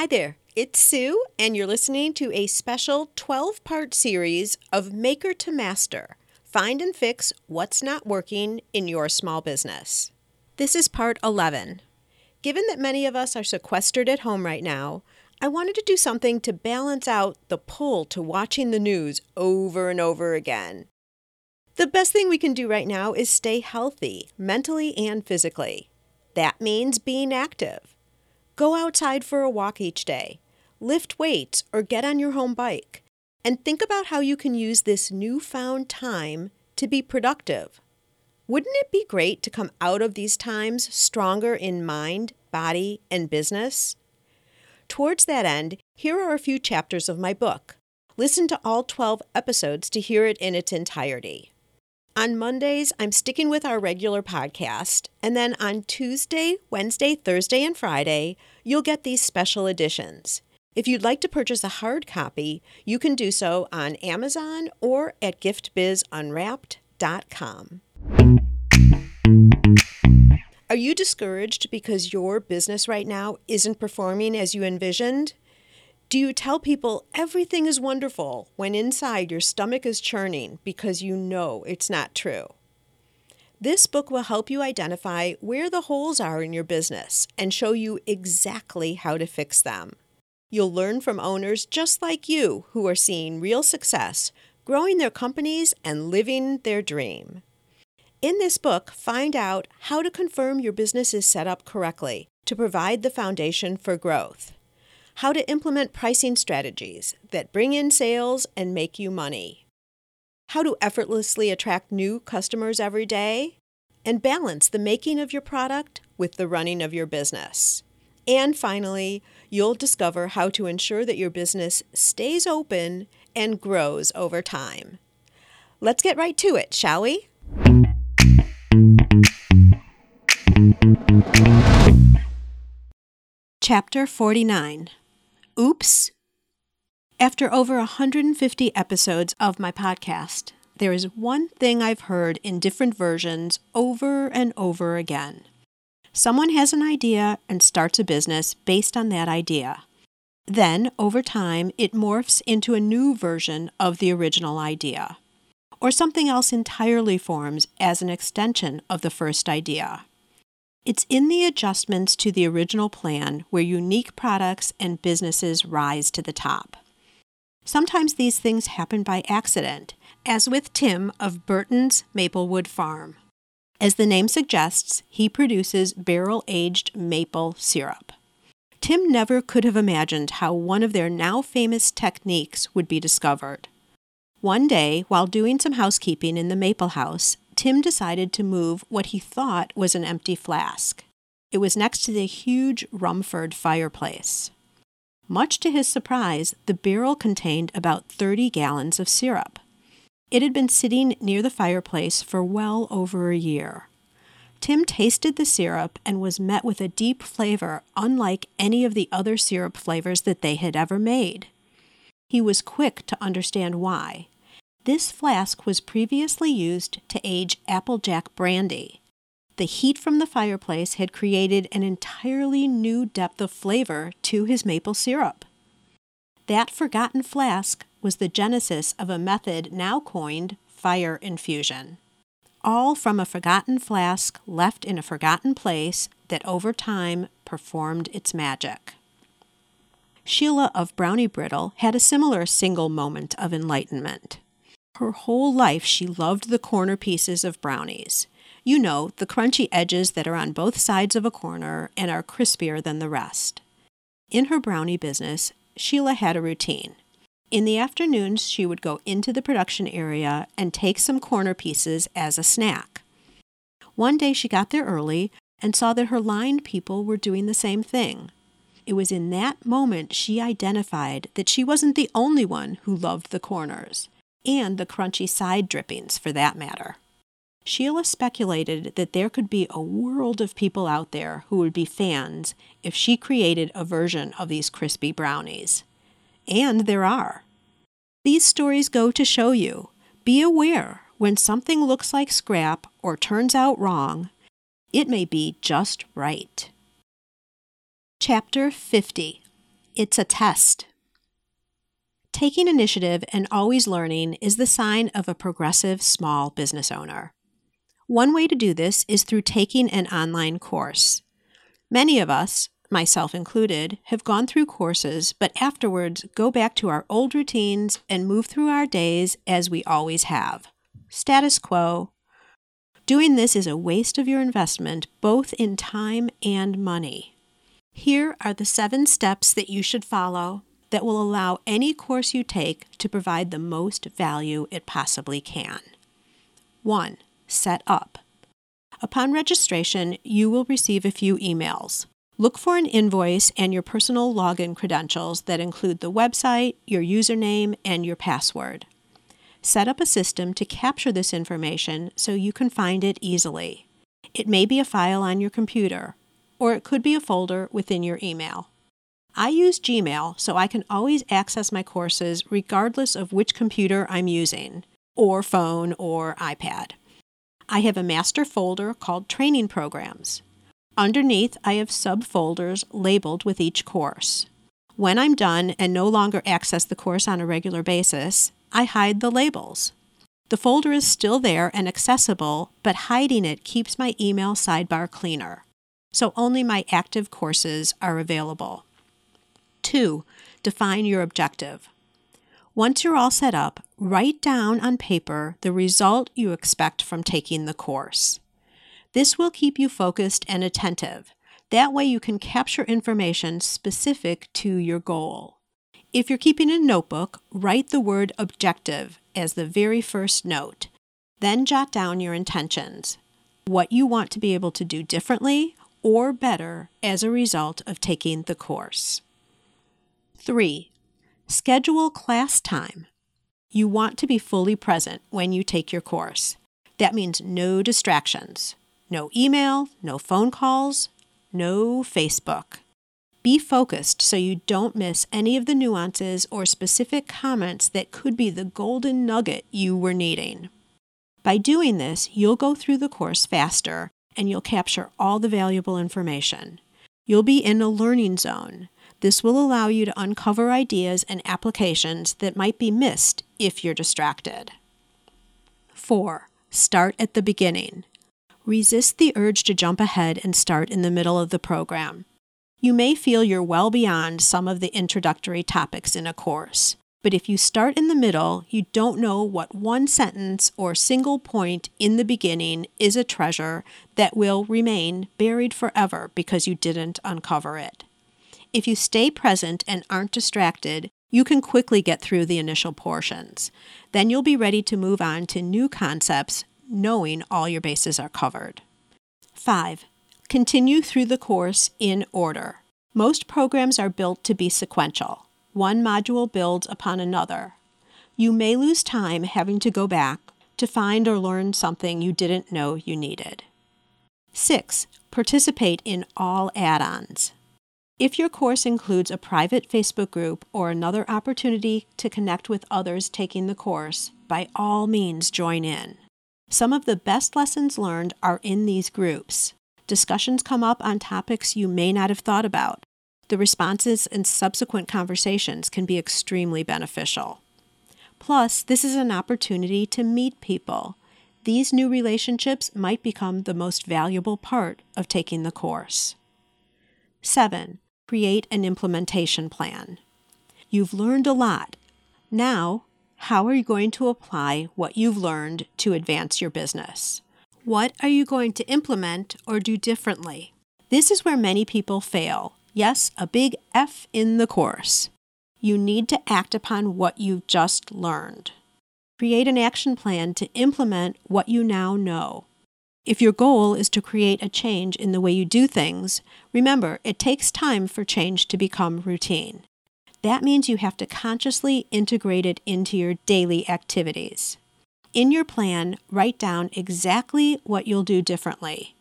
Hi there, it's Sue, and you're listening to a special 12-part series of Maker to Master, Find and Fix What's Not Working in Your Small Business. This is part 11. Given that many of us are sequestered at home right now, I wanted to do something to balance out the pull to watching the news over and over again. The best thing we can do right now is stay healthy, mentally and physically. That means being active. Go outside for a walk each day, lift weights, or get on your home bike, and think about how you can use this newfound time to be productive. Wouldn't it be great to come out of these times stronger in mind, body, and business? Towards that end, here are a few chapters of my book. Listen to all 12 episodes to hear it in its entirety. On Mondays, I'm sticking with our regular podcast, and then on Tuesday, Wednesday, Thursday, and Friday, you'll get these special editions. If you'd like to purchase a hard copy, you can do so on Amazon or at giftbizunwrapped.com. Are you discouraged because your business right now isn't performing as you envisioned? Do you tell people everything is wonderful when inside your stomach is churning because you know it's not true? This book will help you identify where the holes are in your business and show you exactly how to fix them. You'll learn from owners just like you who are seeing real success, growing their companies, and living their dream. In this book, find out how to confirm your business is set up correctly to provide the foundation for growth. How to implement pricing strategies that bring in sales and make you money, how to effortlessly attract new customers every day, and balance the making of your product with the running of your business. And finally, you'll discover how to ensure that your business stays open and grows over time. Let's get right to it, shall we? Chapter 49. Oops. After over 150 episodes of my podcast, there is one thing I've heard in different versions over and over again. Someone has an idea and starts a business based on that idea. Then, over time, it morphs into a new version of the original idea. Or something else entirely forms as an extension of the first idea. It's in the adjustments to the original plan where unique products and businesses rise to the top. Sometimes these things happen by accident, as with Tim of Burton's Maplewood Farm. As the name suggests, he produces barrel-aged maple syrup. Tim never could have imagined how one of their now famous techniques would be discovered. One day, while doing some housekeeping in the maple house, Tim decided to move what he thought was an empty flask. It was next to the huge Rumford fireplace. Much to his surprise, the barrel contained about 30 gallons of syrup. It had been sitting near the fireplace for well over a year. Tim tasted the syrup and was met with a deep flavor unlike any of the other syrup flavors that they had ever made. He was quick to understand why. This flask was previously used to age Applejack brandy. The heat from the fireplace had created an entirely new depth of flavor to his maple syrup. That forgotten flask was the genesis of a method now coined fire infusion. All from a forgotten flask left in a forgotten place that over time performed its magic. Sheila of Brownie Brittle had a similar single moment of enlightenment. Her whole life, she loved the corner pieces of brownies. You know, the crunchy edges that are on both sides of a corner and are crispier than the rest. In her brownie business, Sheila had a routine. In the afternoons, she would go into the production area and take some corner pieces as a snack. One day, she got there early and saw that her line people were doing the same thing. It was in that moment she identified that she wasn't the only one who loved the corners. And the crunchy side drippings, for that matter. Sheila speculated that there could be a world of people out there who would be fans if she created a version of these crispy brownies. And there are. These stories go to show you, be aware when something looks like scrap or turns out wrong, it may be just right. Chapter 50. it's a test. Taking initiative and always learning is the sign of a progressive small business owner. One way to do this is through taking an online course. Many of us, myself included, have gone through courses, but afterwards go back to our old routines and move through our days as we always have. Status quo. Doing this is a waste of your investment, both in time and money. Here are the 7 steps that you should follow that will allow any course you take to provide the most value it possibly can. 1. Set up. Upon registration, you will receive a few emails. Look for an invoice and your personal login credentials that include the website, your username, and your password. Set up a system to capture this information so you can find it easily. It may be a file on your computer, or it could be a folder within your email. I use Gmail so I can always access my courses regardless of which computer I'm using, or phone or iPad. I have a master folder called Training Programs. Underneath, I have subfolders labeled with each course. When I'm done and no longer access the course on a regular basis, I hide the labels. The folder is still there and accessible, but hiding it keeps my email sidebar cleaner. So only my active courses are available. 2. Define your objective. Once you're all set up, write down on paper the result you expect from taking the course. This will keep you focused and attentive. That way you can capture information specific to your goal. If you're keeping a notebook, write the word objective as the very first note. Then jot down your intentions, what you want to be able to do differently or better as a result of taking the course. 3. Schedule class time. You want to be fully present when you take your course. That means no distractions, no email, no phone calls, no Facebook. Be focused so you don't miss any of the nuances or specific comments that could be the golden nugget you were needing. By doing this, you'll go through the course faster and you'll capture all the valuable information. You'll be in a learning zone. This will allow you to uncover ideas and applications that might be missed if you're distracted. 4. Start at the beginning. Resist the urge to jump ahead and start in the middle of the program. You may feel you're well beyond some of the introductory topics in a course, but if you start in the middle, you don't know what one sentence or single point in the beginning is a treasure that will remain buried forever because you didn't uncover it. If you stay present and aren't distracted, you can quickly get through the initial portions. Then you'll be ready to move on to new concepts, knowing all your bases are covered. 5. Continue through the course in order. Most programs are built to be sequential. One module builds upon another. You may lose time having to go back to find or learn something you didn't know you needed. 6. Participate in all add-ons. If your course includes a private Facebook group or another opportunity to connect with others taking the course, by all means join in. Some of the best lessons learned are in these groups. Discussions come up on topics you may not have thought about. The responses and subsequent conversations can be extremely beneficial. Plus, this is an opportunity to meet people. These new relationships might become the most valuable part of taking the course. 7. Create an implementation plan. You've learned a lot. Now, how are you going to apply what you've learned to advance your business? What are you going to implement or do differently? This is where many people fail. Yes, a big F in the course. You need to act upon what you've just learned. Create an action plan to implement what you now know. If your goal is to create a change in the way you do things, remember, it takes time for change to become routine. That means you have to consciously integrate it into your daily activities. In your plan, write down exactly what you'll do differently.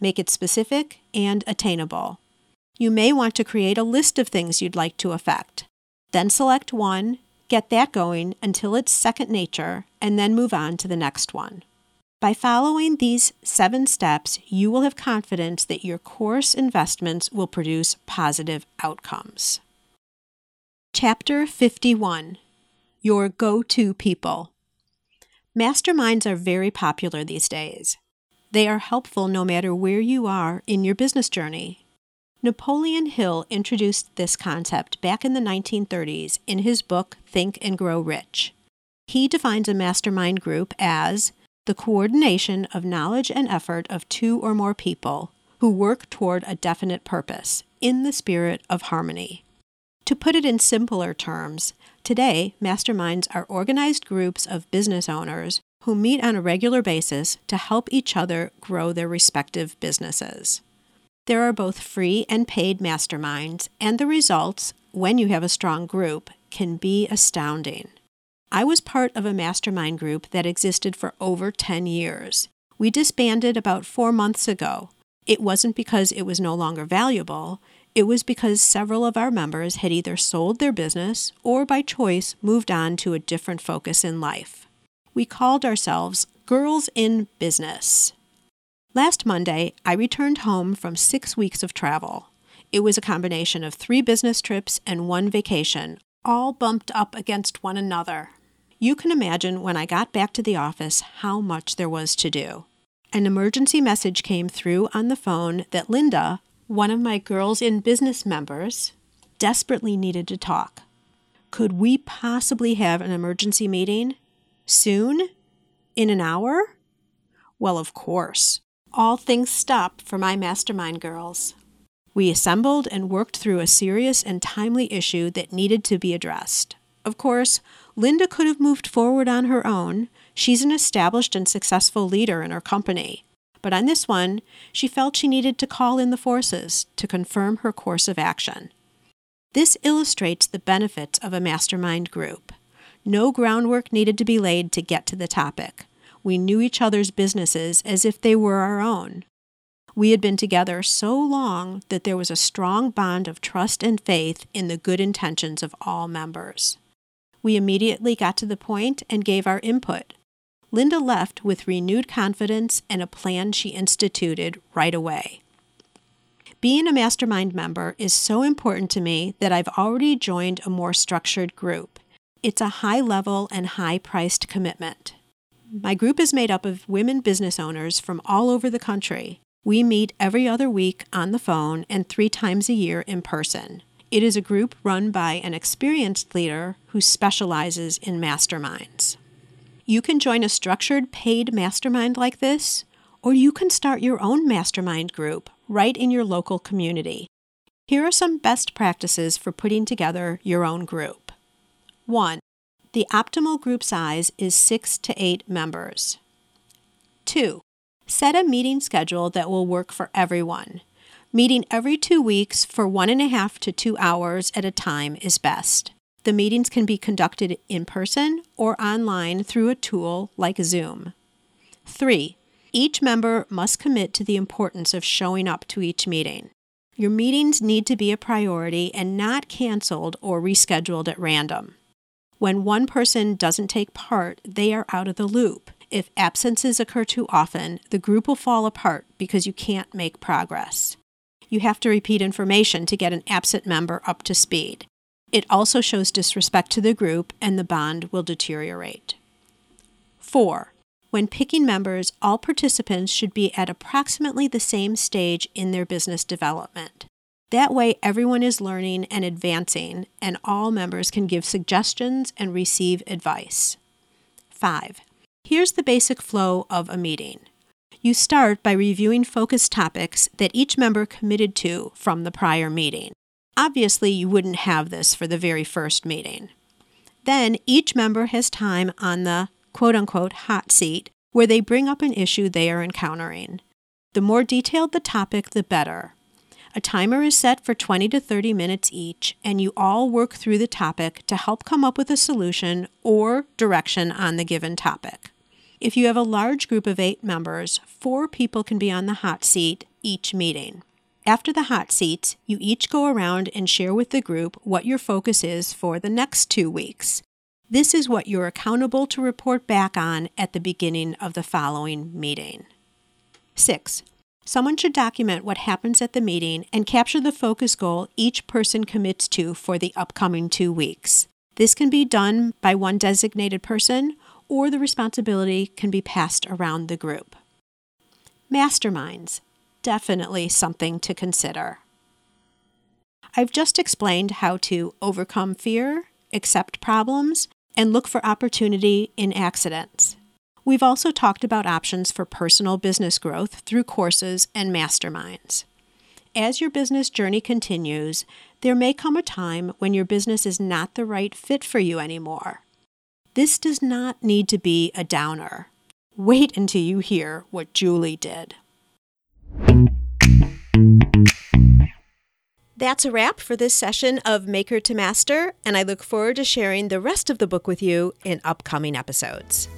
Make it specific and attainable. You may want to create a list of things you'd like to affect. Then select one, get that going until it's second nature, and then move on to the next one. By following these 7 steps, you will have confidence that your course investments will produce positive outcomes. Chapter 51, Your Go-To People. Masterminds are very popular these days. They are helpful no matter where you are in your business journey. Napoleon Hill introduced this concept back in the 1930s in his book, Think and Grow Rich. He defines a mastermind group as the coordination of knowledge and effort of two or more people who work toward a definite purpose in the spirit of harmony. To put it in simpler terms, today, masterminds are organized groups of business owners who meet on a regular basis to help each other grow their respective businesses. There are both free and paid masterminds, and the results, when you have a strong group, can be astounding. I was part of a mastermind group that existed for over 10 years. We disbanded about 4 months ago. It wasn't because it was no longer valuable. It was because several of our members had either sold their business or, by choice, moved on to a different focus in life. We called ourselves Girls in Business. Last Monday, I returned home from 6 weeks of travel. It was a combination of 3 business trips and 1 vacation, all bumped up against one another. You can imagine when I got back to the office how much there was to do. An emergency message came through on the phone that Linda, one of my Girls in Business members, desperately needed to talk. Could we possibly have an emergency meeting? Soon? In an hour? Well, of course. All things stopped for my mastermind girls. We assembled and worked through a serious and timely issue that needed to be addressed. Of course, Linda could have moved forward on her own. She's an established and successful leader in her company. But on this one, she felt she needed to call in the forces to confirm her course of action. This illustrates the benefits of a mastermind group. No groundwork needed to be laid to get to the topic. We knew each other's businesses as if they were our own. We had been together so long that there was a strong bond of trust and faith in the good intentions of all members. We immediately got to the point and gave our input. Linda left with renewed confidence and a plan she instituted right away. Being a mastermind member is so important to me that I've already joined a more structured group. It's a high-level and high-priced commitment. My group is made up of women business owners from all over the country. We meet every other week on the phone and 3 times a year in person. It is a group run by an experienced leader who specializes in masterminds. You can join a structured paid mastermind like this, or you can start your own mastermind group right in your local community. Here are some best practices for putting together your own group. 1. The optimal group size is 6 to 8 members. 2. Set a meeting schedule that will work for everyone. Meeting every 2 weeks for 1.5 to 2 hours at a time is best. The meetings can be conducted in person or online through a tool like Zoom. 3. Each member must commit to the importance of showing up to each meeting. Your meetings need to be a priority and not canceled or rescheduled at random. When one person doesn't take part, they are out of the loop. If absences occur too often, the group will fall apart because you can't make progress. You have to repeat information to get an absent member up to speed. It also shows disrespect to the group, and the bond will deteriorate. 4. When picking members, all participants should be at approximately the same stage in their business development. That way, everyone is learning and advancing, and all members can give suggestions and receive advice. 5. Here's the basic flow of a meeting. You start by reviewing focus topics that each member committed to from the prior meeting. Obviously, you wouldn't have this for the very first meeting. Then each member has time on the quote-unquote hot seat where they bring up an issue they are encountering. The more detailed the topic, the better. A timer is set for 20 to 30 minutes each, and you all work through the topic to help come up with a solution or direction on the given topic. If you have a large group of 8 members, 4 people can be on the hot seat each meeting. After the hot seats, you each go around and share with the group what your focus is for the next 2 weeks. This is what you're accountable to report back on at the beginning of the following meeting. 6. Someone should document what happens at the meeting and capture the focus goal each person commits to for the upcoming 2 weeks. This can be done by one designated person, or the responsibility can be passed around the group. Masterminds, definitely something to consider. I've just explained how to overcome fear, accept problems, and look for opportunity in accidents. We've also talked about options for personal business growth through courses and masterminds. As your business journey continues, there may come a time when your business is not the right fit for you anymore. This does not need to be a downer. Wait until you hear what Julie did. That's a wrap for this session of Maker to Master, and I look forward to sharing the rest of the book with you in upcoming episodes.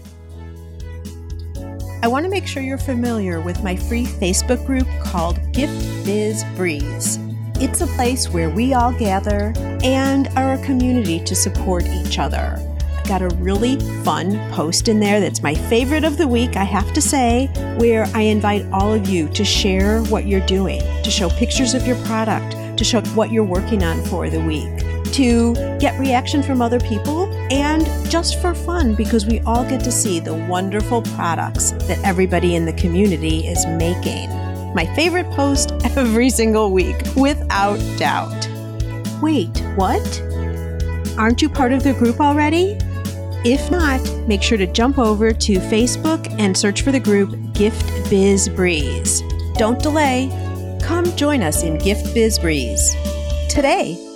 I want to make sure you're familiar with my free Facebook group called Gift Biz Breeze. It's a place where we all gather and are a community to support each other. I've got a really fun post in there that's my favorite of the week, I have to say, where I invite all of you to share what you're doing, to show pictures of your product, to show what you're working on for the week, to get reaction from other people, and just for fun, because we all get to see the wonderful products that everybody in the community is making. My favorite post every single week, without doubt. Wait, what? Aren't you part of the group already? If not, make sure to jump over to Facebook and search for the group Gift Biz Breeze. Don't delay. Come join us in Gift Biz Breeze today.